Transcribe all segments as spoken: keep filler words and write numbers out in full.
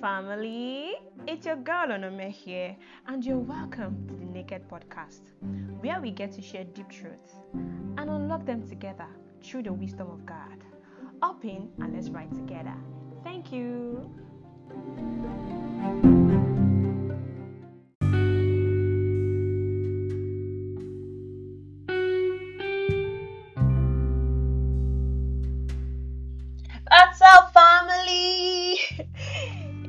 family, it's your girl Onome here, and you're welcome to the Naked Podcast, where we get to share deep truths and unlock them together through the wisdom of God. Up in and let's ride together. Thank you. What's up, family?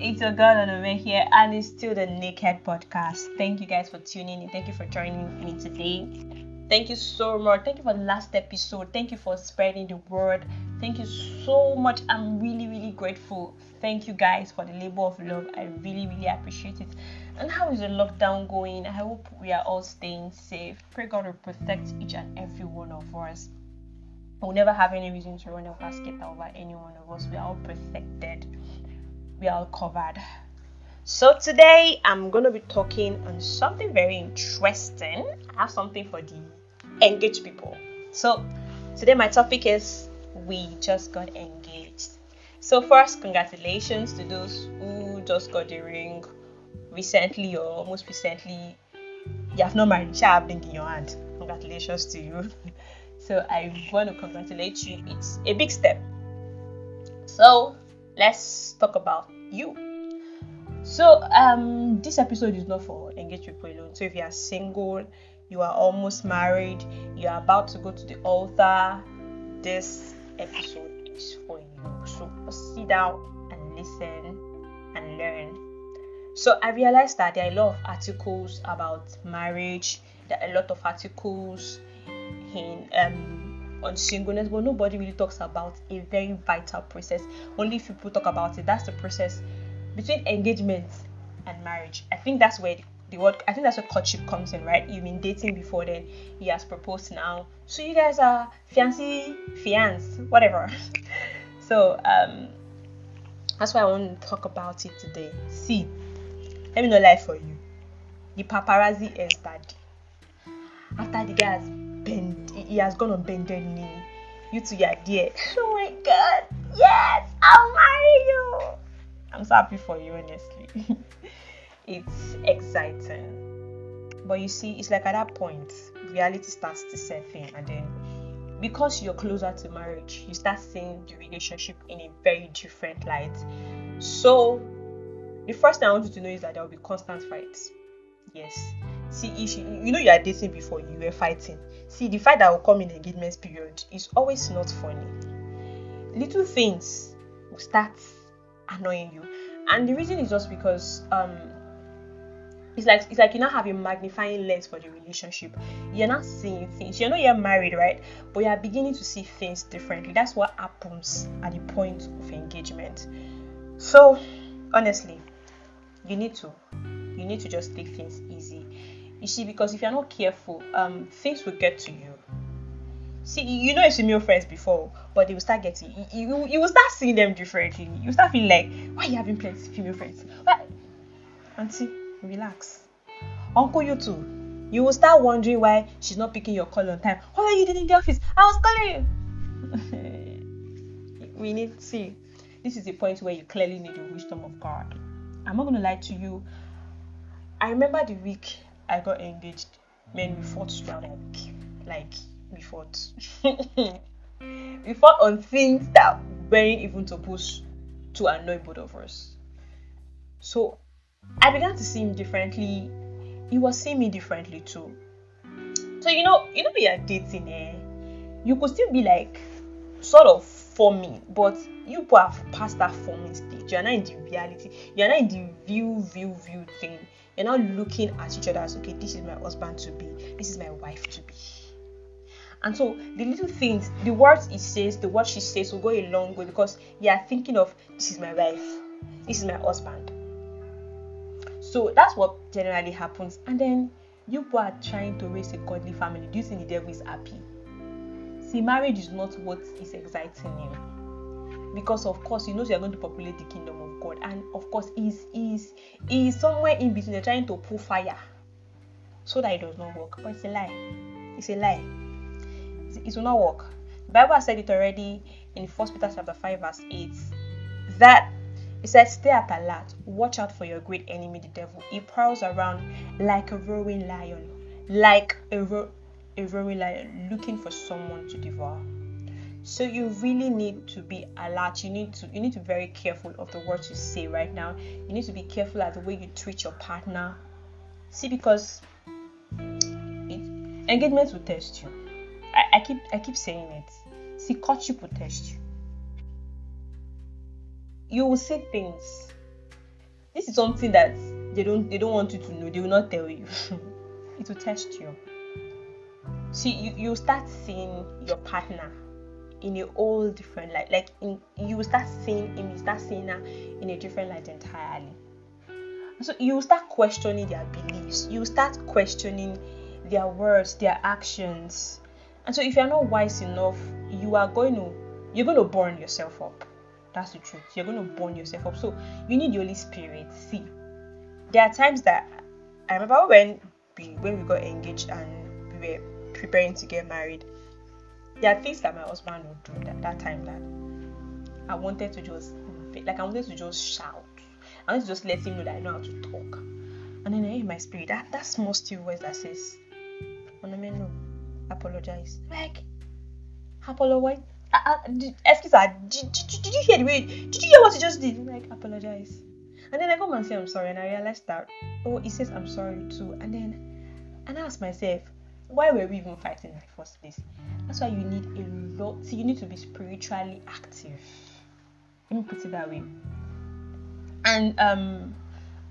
It's your girl Onome here, and it's still the Naked Podcast. Thank you guys for tuning in. Thank you for joining me today. Thank you so much. Thank you for the last episode. Thank you for spreading the word. Thank you so much. I'm really, really grateful. Thank you guys for the labor of love. I really, really appreciate it. And how is the lockdown going? I hope we are all staying safe. Pray God will protect each and every one of us. We'll never have any reason to run a basket over any one of us. We are all protected. We are all covered. So today I'm going to be talking on something very interesting. I have something for the engaged people. So today my topic is we just got engaged. So first, congratulations to those who just got the ring recently or almost recently. You have not married, you have a ring in your hand. Congratulations to you. So I want to congratulate you. It's a big step. So let's talk about you. So um, this episode is not for engaged people alone. So if you are single, you are almost married, you are about to go to the altar, this episode is for you. So sit down and listen and learn. So I realized that there are a lot of articles about marriage. There are a lot of articles in um on singleness, but nobody really talks about a very vital process. Only few people talk about it. That's the process between engagement and marriage. I think that's where the, the word I think that's where courtship comes in, right? You've been dating before then, he has proposed now. So you guys are fiancé, fiancé, whatever. so um that's why I want to talk about it today. See, let me not lie for you. The paparazzi is bad. After the guy has bend, he has gone on bended knee. You two are there. Oh my God! Yes, I'll marry you. I'm so happy for you, honestly. It's exciting, but you see, it's like at that point reality starts to set in, and then because you're closer to marriage, you start seeing the relationship in a very different light. So the first thing I want you to know is that there will be constant fights. Yes. See, if you, you know you are dating before, you were fighting. See, the fight that will come in the engagement period is always not funny. Little things will start annoying you, and the reason is just because um It's like it's like you now have a magnifying lens for the relationship. You're not seeing things. You know you're married, right? But you're beginning to see things differently. That's what happens at the point of engagement. So honestly, you need to you need to just take things easy. You see, because if you're not careful, um, things will get to you. See, you know it's your male friends before, but they will start getting you, you. You will start seeing them differently. You start feeling like, why are you having plenty of female friends? Why, auntie? Relax, uncle. You too, you will start wondering why she's not picking your call on time. What are you doing in the office? I was calling you. We need to see. This is the point where you clearly need the wisdom of God. I'm not gonna lie to you. I remember the week I got engaged, man, we fought throughout that week. Like we fought, we fought on things that weren't even supposed to annoy both of us. So I began to see him differently. He was seeing me differently too. So you know, you know when you're dating, eh? You could still be like sort of forming, but you have passed that forming stage. You're not in the reality. You're not in the view, view, view thing. You're not looking at each other as okay, this is my husband to be, this is my wife to be. And so the little things, the words he says, the words she says will go a long way because you're thinking of this is my wife, this is my husband. So that's what generally happens, and then you people are trying to raise a godly family. Do you think the devil is happy? See, marriage is not what is exciting him, because of course he knows you are going to populate the kingdom of God, and of course he's is he is somewhere in between. They're trying to pull fire so that it does not work, but it's a lie. It's a lie. It will not work. The Bible has said it already in First Peter chapter five verse eight that It says, stay at alert, watch out for your great enemy, the devil. He prowls around like a roaring lion, like a, ro- a roaring lion, looking for someone to devour. So you really need to be alert. You need to you need to be very careful of the words you say right now. You need to be careful at the way you treat your partner. See, because it, engagement will test you. I, I keep I keep saying it. See, courtship will test you. You will say things. This is something that they don't they don't want you to know. They will not tell you. It will test you. See, you you start seeing your partner in a whole different light. Like in, you will start seeing him, you start seeing her in a different light entirely. So you will start questioning their beliefs. You will start questioning their words, their actions. And so if you are not wise enough, you are going to you're going to burn yourself up. That's the truth. You're going to burn yourself up. So you need the Holy Spirit. See, there are times that I remember when we when we got engaged and we were preparing to get married. There are things that my husband would do that, that time that I wanted to just like I wanted to just shout. I wanted to just let him know that I know how to talk. And then I hear in my spirit that that small still voice that says, "Onomeno, apologize." Like, apologize. Excuse me. Did, did, did you hear the way? Did you hear what you just did? Like, apologize. And then I come and say I'm sorry, and I realized that oh, he says I'm sorry too. And then and I asked myself, why were we even fighting in the first place? That's why you need a lot. See, you need to be spiritually active. Let me put it that way. And um,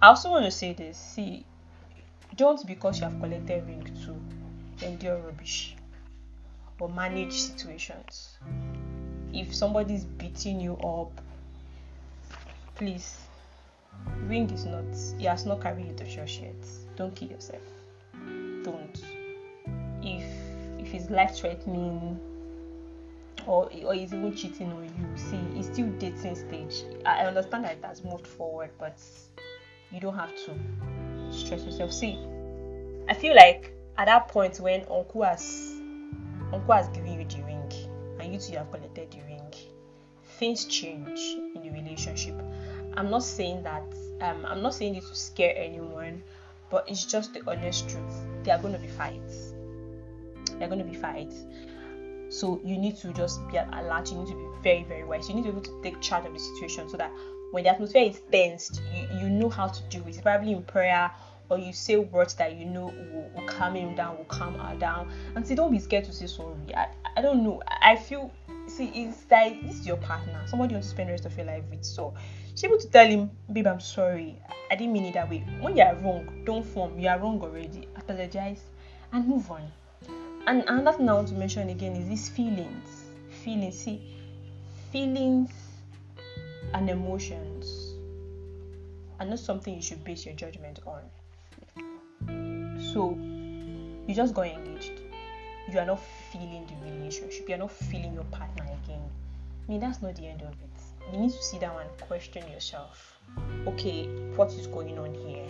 I also want to say this. See, don't because you have collected ring to endure rubbish or manage situations. If somebody's beating you up, please, ring is not. You has not carried it to church yet. Don't kill yourself. Don't. If if it's life threatening or or is even cheating on you, see, it's still dating stage. I understand that it has moved forward, but you don't have to stress yourself. See, I feel like at that point when Uncle has Uncle has given you the ring and you two have collected the ring, things change in the relationship. I'm not saying that um I'm not saying it to scare anyone, but it's just the honest truth. There are going to be fights. They're going to be fights. So you need to just be alert. You need to be very, very wise. You need to be able to take charge of the situation so that when the atmosphere is tensed, you, you know how to do it. Probably in prayer, or you say words that you know will, will calm him down, will calm her down. And see, don't be scared to say sorry. I, I don't know. I feel, see, it's like this is your partner, somebody you want to spend the rest of your life with. So she's able to tell him, babe, I'm sorry. I didn't mean it that way. When you are wrong, don't form. You are wrong already. Apologize and move on. And another thing I want to mention again is these feelings. Feelings, see, feelings and emotions are not something you should base your judgment on. So, you just got engaged. You are not feeling the relationship. You are not feeling your partner again. I mean, that's not the end of it. You need to sit down and question yourself. Okay, what is going on here?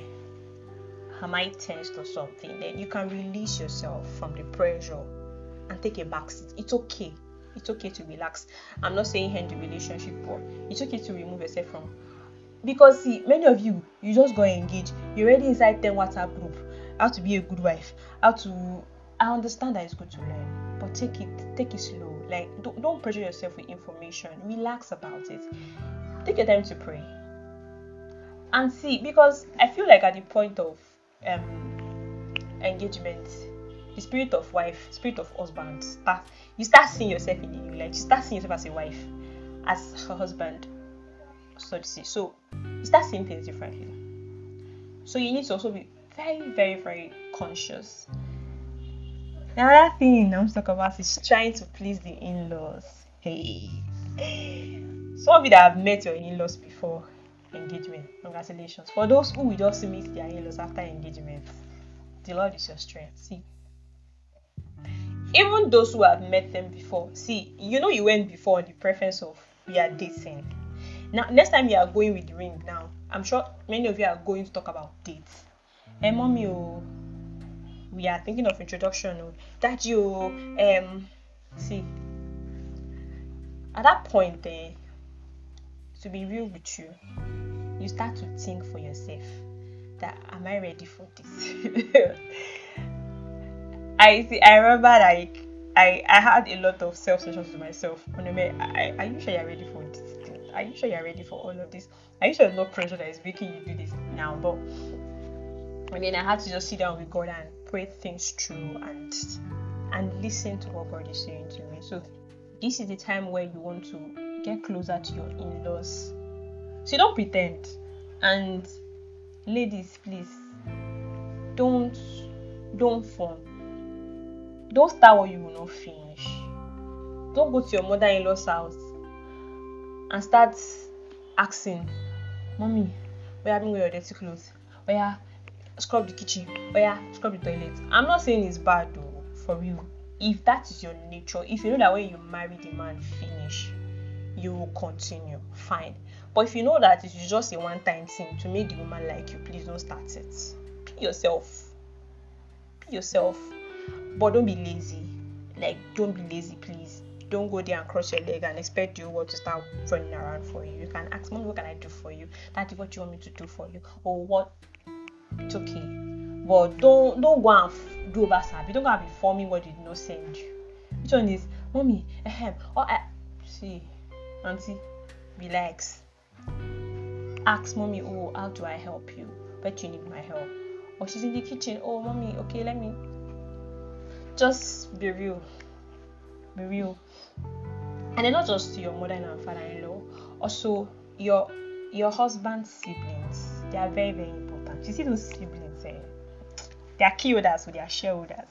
Am I tensed or something? Then you can release yourself from the pressure and take a back seat. It's okay. It's okay to relax. I'm not saying end the relationship, but it's okay to remove yourself from. Because see, many of you, you just got engaged. You're already inside ten WhatsApp group. How to be a good wife. How to. I understand that it's good to learn, but take it, take it slow. Like don't, don't pressure yourself with information. Relax about it. Take your time to pray. And see, because I feel like at the point of um engagement, the spirit of wife, spirit of husband, start you start seeing yourself in the new light. You start seeing yourself as a wife, as her husband, so to say. So you start seeing things differently. So you need to also be very, very, very conscious. Another thing I want to talk about is trying to please the in-laws. Hey, some of you that have met your in-laws before engagement, congratulations. For those who will just meet their in-laws after engagement, the Lord is your strength. See, even those who have met them before, see, you know you went before on the preference of we are dating. Now next time you are going with the ring, now I'm sure many of you are going to talk about dates. Hey mommy, oh, we are thinking of introduction. Oh, that you oh, um see, at that point there, eh, to be real with you, you start to think for yourself that, am I ready for this? I see, I remember like I, I had a lot of self-sessions with myself. I, are you sure you're ready for this thing? Are you sure you're ready for all of this? Are you sure there's no pressure that is making you do this now? But and then I had to just sit down with God and pray things through and and listen to what God is saying to me. So this is the time where you want to get closer to your in-laws. So don't pretend. And ladies, please, don't don't form. Don't start what you will not finish. Don't go to your mother-in-law's house and start asking, Mommy, where have you got your dirty clothes? Where scrub the kitchen? Where scrub the toilet? I'm not saying it's bad though, for real. If that is your nature, if you know that when you marry the man, finish, you will continue, fine. But if you know that it's just a one-time thing to make the woman like you, please don't start it. Be yourself. Be yourself. But don't be lazy. Like, don't be lazy, please. Don't go there and cross your leg and expect your world to start running around for you. You can ask, Mommy, what can I do for you? Daddy, what do you want me to do for you? Or what? It's okay. But don't don't go and f- do over sabi. Don't go and be forming what did not send you. Which one is, Mommy, ahem, or I... See, Auntie, relax. Ask Mommy, oh, how do I help you? Bet you need my help. Or she's in the kitchen, oh, Mommy, okay, let me... Just be real, be real, and then not just to your mother and father-in-law, also your your husband's siblings. They are very, very important. You see those siblings, eh? They are keyholders, so they are shareholders.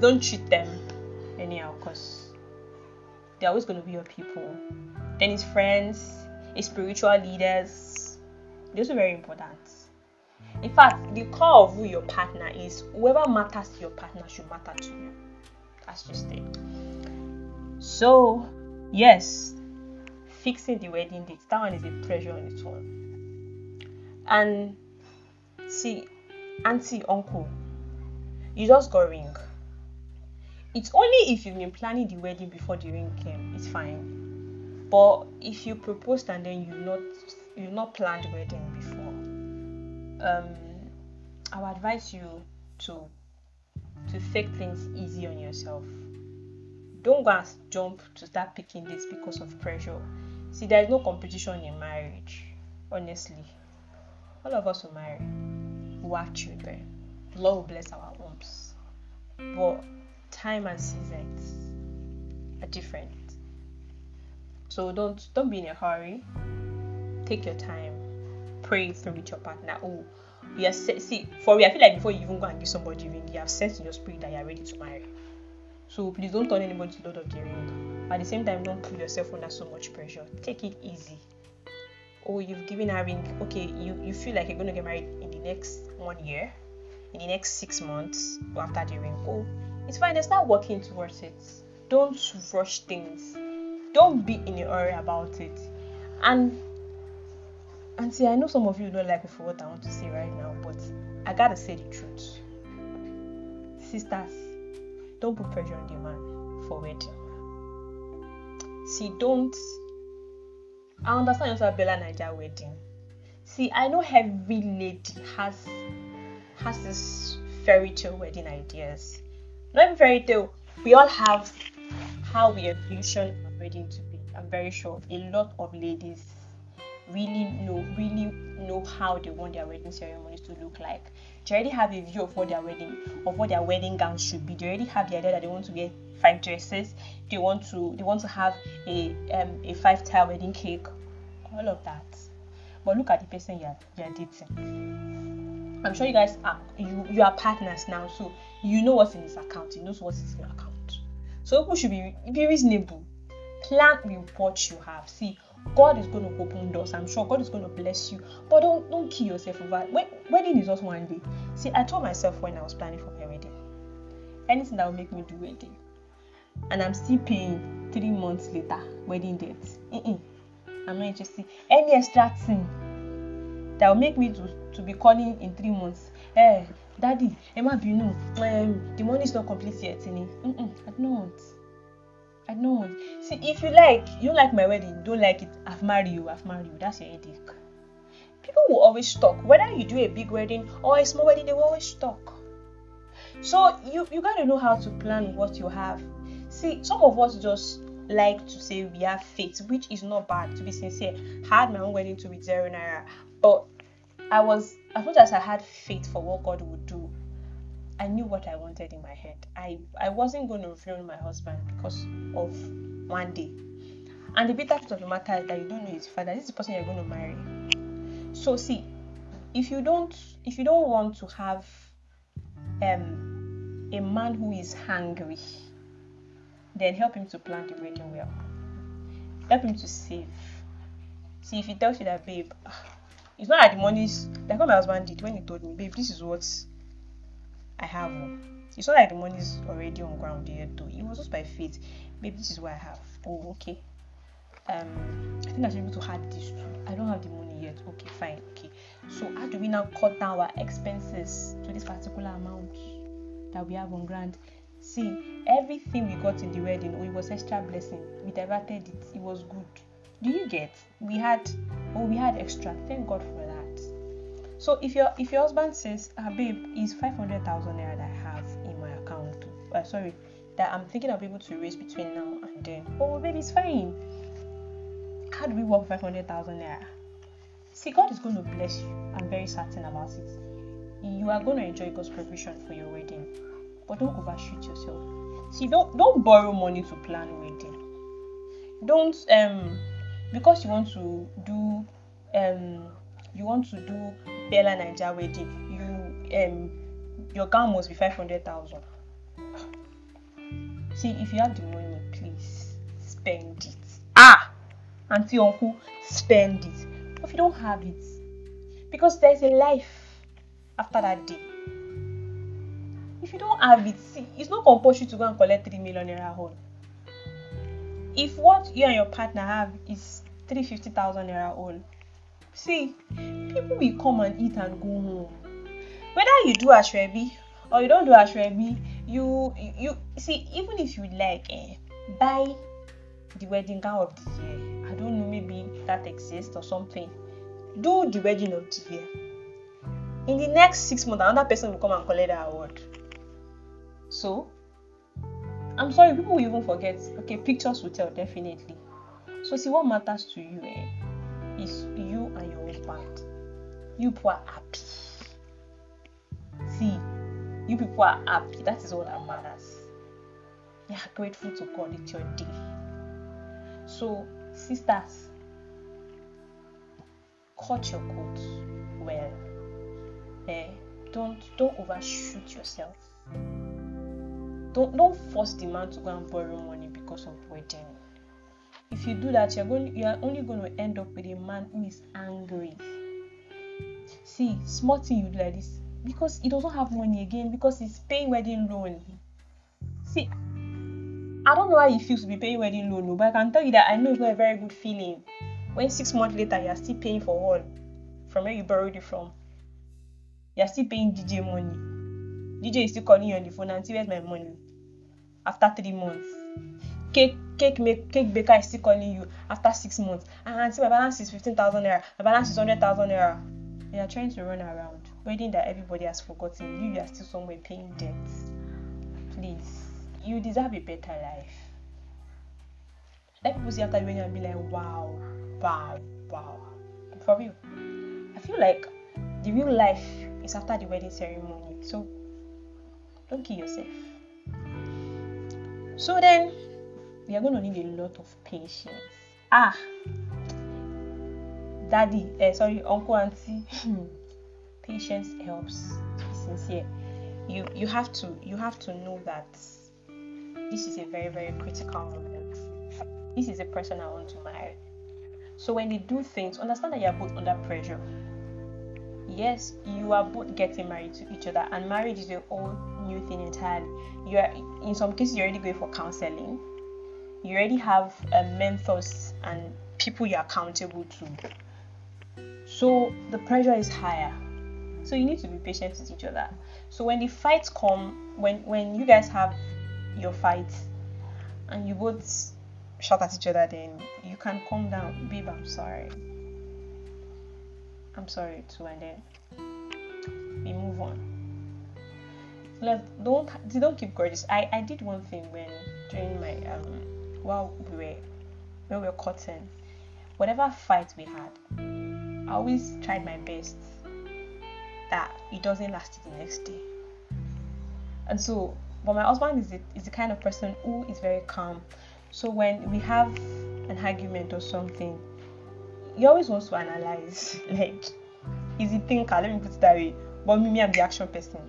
Don't treat them anyhow, because they're always going to be your people. Then his friends, his spiritual leaders, they're also very important. In fact, the core of who your partner is, whoever matters to your partner should matter to you. That's just it. So, yes, fixing the wedding date, that one is a pressure on its own. And see, auntie, uncle, you just got ring. It's only if you've been planning the wedding before the ring came, it's fine. But if you proposed and then you've not, you've not planned the wedding before, Um, I would advise you to to take things easy on yourself. Don't go and jump to start picking dates because of pressure. See, there is no competition in marriage. Honestly, all of us will marry, who have children. The Lord will bless our homes, but time and seasons are different. So don't don't be in a hurry. Take your time. Pray through with your partner. Oh, you are set. See, for me, I feel like before you even go and give somebody a ring, you have sensed in your spirit that you are ready to marry. So please don't turn anybody's load of the ring. At the same time, don't put yourself under so much pressure. Take it easy. Oh, you've given a ring. Okay, you, you feel like you're going to get married in the next one year, in the next six months, or after the ring. Oh, it's fine. Let's start working towards it. Don't rush things. Don't be in a hurry about it. And And see, I know some of you don't like me for what I want to say right now, but I gotta say the truth. Sisters, don't put pressure on the man for wedding. See, don't... I understand you said Bella Niger wedding. See, I know every lady has has this fairy tale wedding ideas. Not even fairy tale. We all have how we envision our wedding to be. I'm very sure a lot of ladies really know really know how they want their wedding ceremonies to look like. They already have a view of what their wedding of what their wedding gown should be. They already have the idea that they want to wear five dresses, they want to they want to have a um a five-tier wedding cake, all of that. But look at the person you're you're dating. I'm sure you guys are you, you are partners now, so you know what's in his account, he knows what's in your account. So people should be be reasonable. Plan with what you have. See, God is going to open doors. I'm sure God is going to bless you. But don't don't kill yourself over. Wedding is just one day. See, I told myself when I was planning for my wedding, anything that will make me do wedding, and I'm still paying three months later wedding dates. Mm-mm. I'm not interested. Any extra thing that will make me to, to be calling in three months. Hey, Daddy, Emma, you know, um, the money is not complete yet. Mm-mm. I don't want. I don't. See, if you like, you like my wedding, don't like it, I've married you, I've married you. That's your headache. people will always talk. Whether you do a big wedding or a small wedding, they will always talk. So you you gotta know how to plan what you have. See, some of us just like to say we have faith, which is not bad. To be sincere, I had my own wedding to be zero naira, but I was, as much as I had faith for what God would do, I knew what I wanted in my head. I, I wasn't going to ruin my husband because of one day. And the bitter truth of the matter is that you don't know his father. This is the person you're going to marry. So see, if you don't, if you don't want to have um a man who is hungry, then help him to plan the wedding well. Help him to save. See, if he tells you that, babe, it's not like the money is, like what my husband did when he told me, babe, this is what I have. It's not like the money is already on ground there though. It was just by faith. Babe, this is what I have. Oh, okay. Um, I think I should be able to add this too. I don't have the money yet. Okay, fine. Okay. So how do we now cut down our expenses to this particular amount that we have on ground? See, everything we got in the wedding, oh, it was extra blessing. We diverted it. It was good. Do you get? We had, oh, we had extra. Thank God for that. So if your if your husband says, ah, babe, it's five hundred thousand naira that I have in my account. Uh, sorry, that I'm thinking I'll be able to raise between now and then. Oh, babe, it's fine. How do we work five hundred thousand naira? See, God is going to bless you. I'm very certain about it. You are going to enjoy God's provision for your wedding. But don't overshoot yourself. See, don't don't borrow money to plan a wedding. Don't um because you want to do um you want to do Bella Naija wedding. You um your gown must be five hundred thousand. See, if you have the money, please spend it. Ah, auntie, uncle, spend it. But if you don't have it, because there's a life after that day. If you don't have it, see, it's not compulsory to go and collect three million naira home. If what you and your partner have is three hundred fifty thousand naira home, see, people will come and eat and go home. Whether you do ashrebi or you don't do ashrebi, you, you, you see, even if you like, eh, buy the wedding gown of the year. I don't know, maybe that exists or something. Do the wedding of the year. In the next six months, another person will come and collect that award. So, I'm sorry, people will even forget. Okay, pictures will tell, definitely. So, see, what matters to you eh, is you and your husband. You people are happy. See, you people are happy. That is all that matters. You are grateful to God. It's your day. So, sisters, cut your coat well. Eh, don't don't overshoot yourself. Don't don't force the man to go and borrow money because of wedding. If you do that, you're going you are only going to end up with a man who is angry. See, small thing you do like this because he doesn't have money again because he's paying wedding loan. See, I don't know how it feels to be paying wedding loan, but I can tell you that I know it's not a very good feeling when six months later you are still paying for all from where you borrowed it from. You are still paying D J money. D J is still calling you on the phone and saying, where's my money? After three months. Cake cake make cake baker is still calling you after six months. And I see my balance is fifteen thousand naira. My balance is hundred thousand naira. They are trying to run around, waiting that everybody has forgotten you. You are still somewhere paying debts. Please, you deserve a better life. Let people see after the wedding and be like, wow, wow, wow. For real, I feel like the real life is after the wedding ceremony. So. Don't kill yourself. So then, we are going to need a lot of patience. Ah, daddy, eh, sorry, uncle, auntie, patience helps. Sincere, you you have to you have to know that this is a very very critical moment. This is a person I want to marry. So when they do things, understand that you are both under pressure. Yes, you are both getting married to each other, and marriage is a whole new thing entirely. You are, in some cases, you're already going for counseling. You already have uh, mentors and people you're accountable to. So the pressure is higher. So you need to be patient with each other. So when the fights come, when when you guys have your fights, and you both shout at each other, then you can calm down, babe. I'm sorry. I'm sorry too, and then we move on. Like, don't don't keep grudges. I, I did one thing when during my um while we were when we were cutting, whatever fight we had, I always tried my best that it doesn't last the next day. And so, but my husband is the, is the kind of person who is very calm. So when we have an argument or something, he always wants to analyze. Like, he's a thinker, let me put it that way. But me, me, I'm the action person.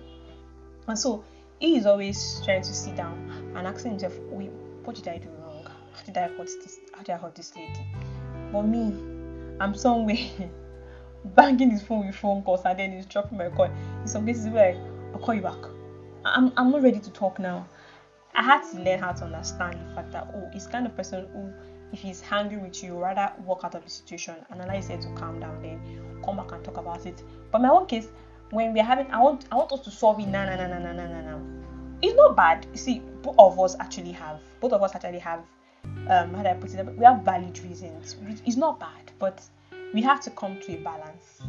And so he is always trying to sit down and asking himself, wait, what did I do wrong? How did I hurt this? How did I hurt this lady? But me, I'm somewhere banging his phone with phone calls, and then he's dropping my call. In some cases, he's like, I'll call you back. I'm I'm not ready to talk now. I had to learn how to understand the fact that, oh, it's the kind of person who, if he's angry with you, rather walk out of the situation, analyze it to calm down, then come back and talk about it. But my own case, when we're having, I want I want us to solve it now, now, now, now, now, now, now. It's not bad. You see, both of us actually have, both of us actually have, um, how do I put it? We have valid reasons. It's not bad, but we have to come to a balance.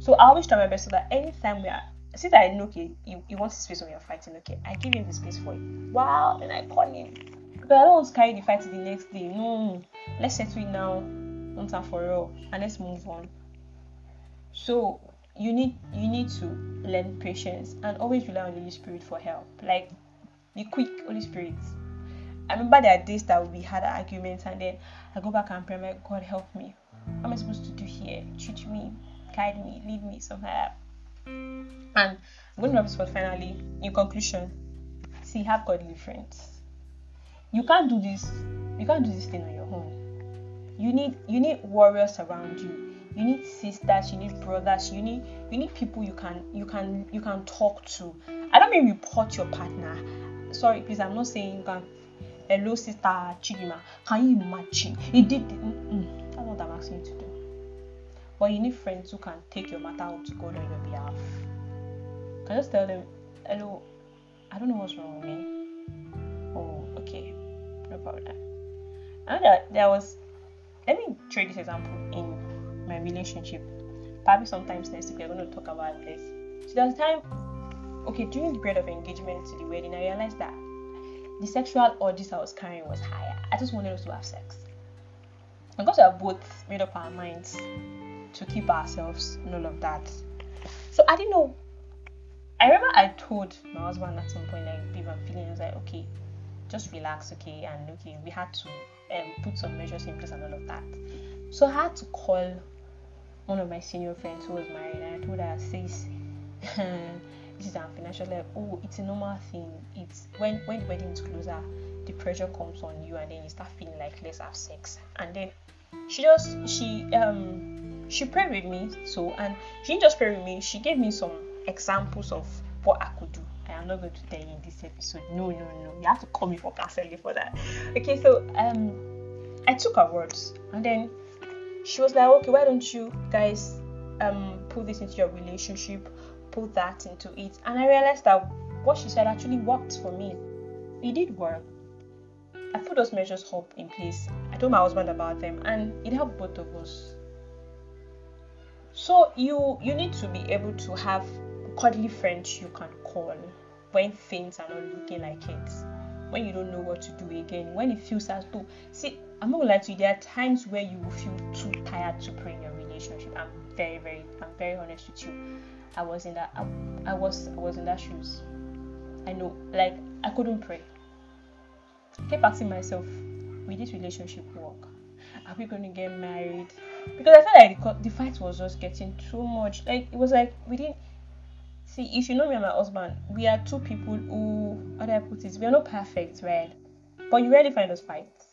So I always try my best so that anytime we are, since I know, okay, you, you want the space when you're fighting, okay, I give him the space for it. Wow, then I call him. But I don't want to carry the fight to the next day. No, let's settle it now, once and for all, and let's move on. So you need you need to learn patience and always rely on the Holy Spirit for help. Like, be quick, Holy Spirit. I remember there are days that we had arguments, and then I go back and pray, my God, help me. What am I supposed to do here? Teach me, guide me, lead me, something like that. And I'm going to wrap this up finally. In conclusion, see, have godly friends. You can't do this. You can't do this thing on your own. You need you need warriors around you. You need sisters. You need brothers. You need you need people you can you can you can talk to. I don't mean report your partner. Sorry, please. I'm not saying you can. Hello, sister Chidima. Can you imagine? It did. Mm-mm. That's what I'm asking you to do. But you need friends who can take your matter out to God on your behalf. You can just tell them, hello, I don't know what's wrong with me. Oh, okay, no problem. I know that there was, let me trade this example in my relationship. Probably sometimes next week we're going to talk about this. So there was time, okay, during the period of engagement to the wedding, I realized that the sexual urges I was carrying was higher. I just wanted us to have sex. And because we have both made up our minds to keep ourselves and all of that. So I didn't know. I remember I told my husband at some point, like, babe, I'm feeling, I was like, okay, just relax, okay, and okay, we had to um, put some measures in place and all of that. So I had to call one of my senior friends who was married, and I told her, sis, this is unfinancial, like, oh, it's a normal thing. It's when when the wedding is closer, the pressure comes on you, and then you start feeling like, let's have sex. And then she just she um she prayed with me, so, and she didn't just pray with me, she gave me some examples of what I could do. I am not going to tell you in this episode. No, no, no. You have to call me for counseling for that. Okay, so um I took her words, and then she was like, okay, why don't you guys um put this into your relationship, put that into it. And I realized that what she said actually worked for me. It did work. I put those measures up in place. I told my husband about them, and it helped both of us. So you you need to be able to have godly friends you can call when things are not looking like it, when you don't know what to do again, when it feels as though, see, I'm not gonna lie to you, there are times where you will feel too tired to pray in your relationship. I'm very, very, I'm very honest with you. I was in that, I, I was, I was in that shoes. I know, like, I couldn't pray. I kept asking myself, will this relationship work? Are we going to get married? Because I felt like the, the fight was just getting too much. Like, it was like, we didn't... See, if you know me and my husband, we are two people who... How do I put it? We are not perfect, right? But you rarely find us fights.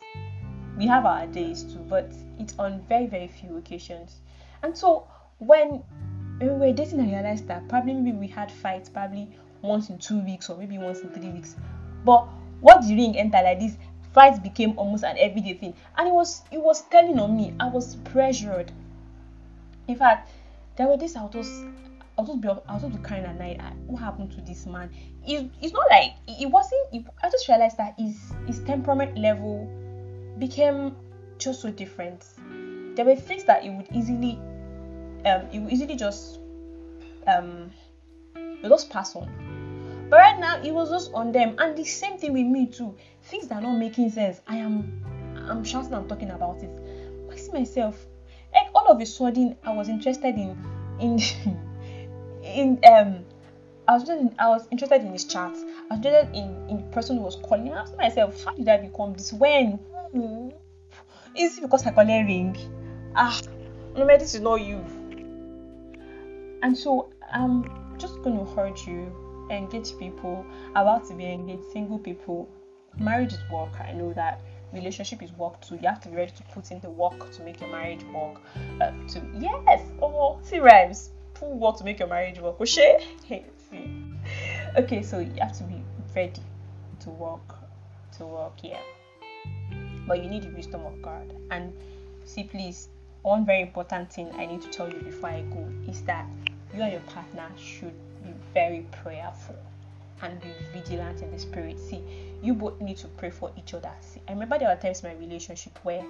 We have our days too, but it's on very, very few occasions. And so, when, when we were dating, I realized that probably maybe we had fights probably once in two weeks or maybe once in three weeks. But what the ring enter like this... Fights became almost an everyday thing, and it was it was telling on me. I was pressured. In fact, there were days I was just I was just, be, I was just be crying at night. I, what happened to this man? It, it's not like it, it wasn't. It, I just realized that his his temperament level became just so different. There were things that it would easily um, you will easily just um, you just pass on. But right now, it was just on them, and the same thing with me too. Things that are not making sense, I am, I'm shouting and talking about it. I see myself, like all of a sudden, I was interested in, in, in um, I was in, I was interested in his chat. I was interested in, in the person who was calling. I asked myself, how did I become this? When? Hmm. Is it because I call a ring? Ah, no, this is not you. And so I'm just going to urge you, engage people about to be engaged, single people. Marriage is work. I know that. Relationship is work too. You have to be ready to put in the work to make your marriage work. Uh, to yes, oh, see rhymes. Full work to make your marriage work. Okay, see. Okay, so you have to be ready to work, to work. Yeah. But you need the wisdom of God. And see, please, one very important thing I need to tell you before I go is that you and your partner should be very prayerful and be vigilant in the spirit. See, you both need to pray for each other. See, I remember there were times in my relationship where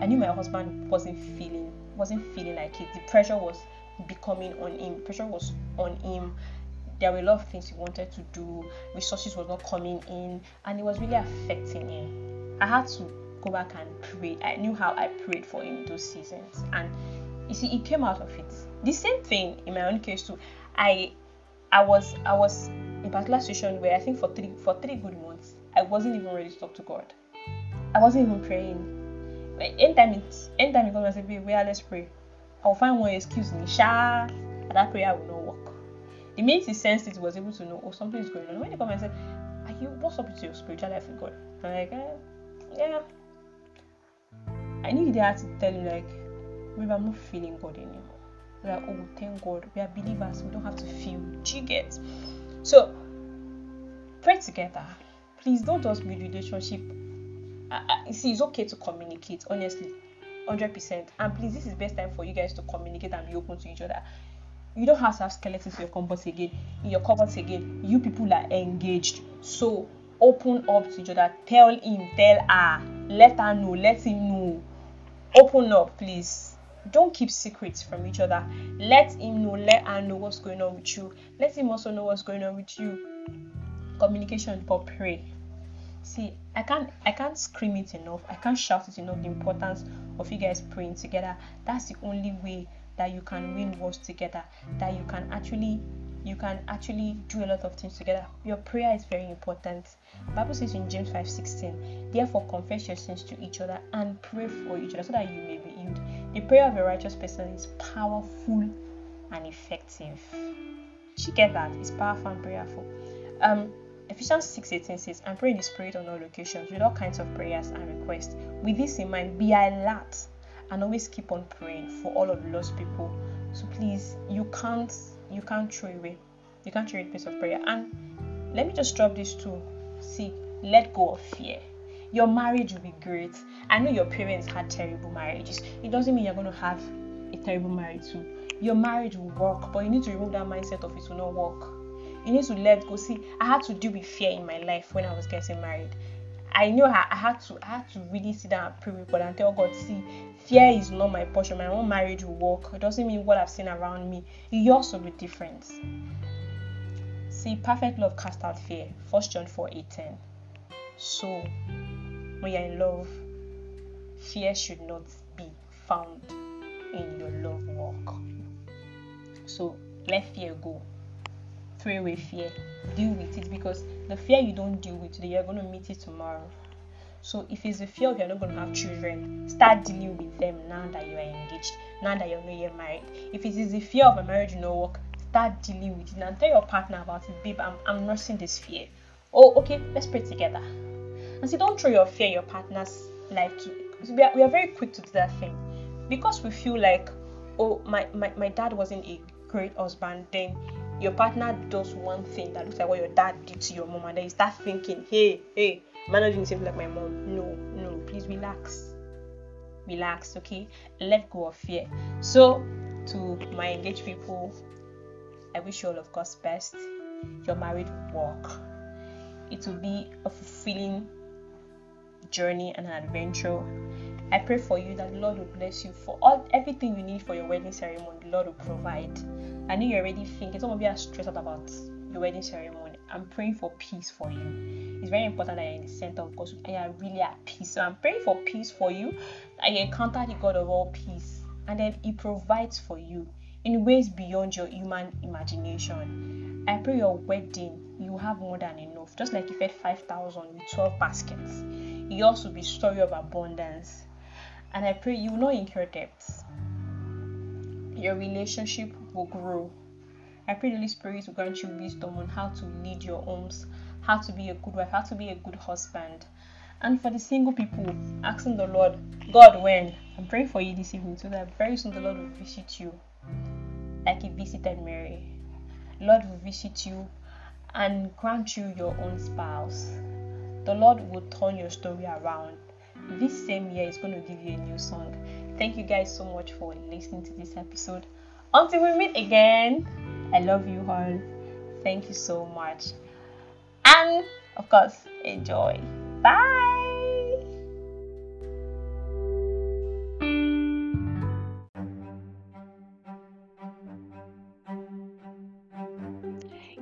I knew my husband wasn't feeling wasn't feeling like it. The pressure was becoming on him. Pressure was on him. There were a lot of things he wanted to do. Resources was not coming in, and it was really affecting him. I had to go back and pray. I knew how I prayed for him those seasons, and you see, he came out of it. The same thing in my own case too. I, I was, I was. In a particular situation where I think for three for three good months, I wasn't even ready to talk to God. I wasn't even praying. Like anytime it anytime it comes, I say, babe, well, let's pray. I'll find one excuse in the shower, and that prayer will not work. The minute he sensed it, he was able to know, oh, something is going on. When they come and say, are you what's up with your spiritual life with God? I'm like, eh, yeah. I knew they had to tell him, like, maybe I'm not feeling God anymore. Like, oh, thank God, we are believers, we don't have to feel. Do you get? So, pray together. Please don't just build relationship. Uh, uh, see, it's okay to communicate, honestly, one hundred percent. And please, this is best time for you guys to communicate and be open to each other. You don't have to have skeletons in your cupboards again. In your cupboards again, you people are engaged. So, open up to each other. Tell him, tell her. Let her know, let him know. Open up, please. Don't keep secrets from each other. Let him know, let her know what's going on with you. Let him also know what's going on with you. Communication, but pray. See, I can't I can't scream it enough. I can't shout it enough. The importance of you guys praying together. That's the only way that you can win wars together. That you can actually you can actually do a lot of things together. Your prayer is very important. The Bible says in James five sixteen, therefore confess your sins to each other and pray for each other so that you may be healed. The prayer of a righteous person is powerful and effective. She get that? It's powerful and prayerful. Um, Ephesians six eighteen says, and pray in the spirit on all occasions with all kinds of prayers and requests. With this in mind, be alert and always keep on praying for all of the lost people. So please, you can't you can't throw away. You can't throw away the place of prayer. And let me just drop this too. See, let go of fear. Your marriage will be great. I know your parents had terrible marriages. It doesn't mean you're going to have a terrible marriage too. Your marriage will work, but you need to remove that mindset of it will not work. You need to let go. See, I had to deal with fear in my life when I was getting married. I knew I, I had to I had to really sit down and pray with God and tell God, see, fear is not my portion. My own marriage will work. It doesn't mean what I've seen around me. Yours will be different. See, perfect love casts out fear. First John four eighteen. So, when you're in love, fear should not be found in your love walk. So, let fear go. Throw away fear. Deal with it, because the fear you don't deal with today, you're going to meet it tomorrow. So, if it's a fear of you're not going to have children, start dealing with them now that you are engaged, now that you're not yet married. If it is a fear of a marriage you know work, start dealing with it. And tell your partner about it. Babe, I'm, I'm nursing this fear. Oh, okay, let's pray together. And see, don't throw your fear in your partner's life too. We are, we are very quick to do that thing. Because we feel like, oh, my, my, my dad wasn't a great husband, then your partner does one thing that looks like what your dad did to your mom, and then you start thinking, hey, hey, I'm not doing the same like my mom. No, no, please relax. Relax, okay? Let go of fear. So, to my engaged people, I wish you all of God's best. Your marriage will work. It will be a fulfilling journey and an adventure. I pray for you that the Lord will bless you for all everything you need for your wedding ceremony. The Lord will provide. I know you already thinking, some of you are stressed out about your wedding ceremony. I'm praying for peace for you. It's very important that you're in the center of God, and you're really at peace. So I'm praying for peace for you, that you encounter the God of all peace, and then He provides for you in ways beyond your human imagination. I pray your wedding, you have more than enough. Just like you fed five thousand with twelve baskets, you also be story of abundance. And I pray you will not incur debts. Your relationship will grow. I pray the Holy Spirit will grant you wisdom on how to lead your homes, how to be a good wife, how to be a good husband. And for the single people, asking the Lord, God, when? I'm praying for you this evening so that very soon the Lord will visit you like He visited Mary. The Lord will visit you and grant you your own spouse. The Lord will turn your story around. This same year is going to give you a new song. Thank you guys so much for listening to this episode. Until we meet again, I love you all. Thank you so much. And of course, enjoy. Bye.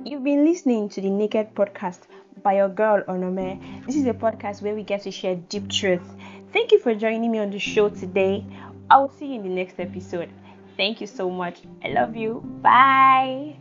You've been listening to the Naked Podcast by your girl Onome. This is a podcast where we get to share deep truth. Thank you for joining me on the show today. I will see you in the next episode. Thank you so much. I love you. Bye.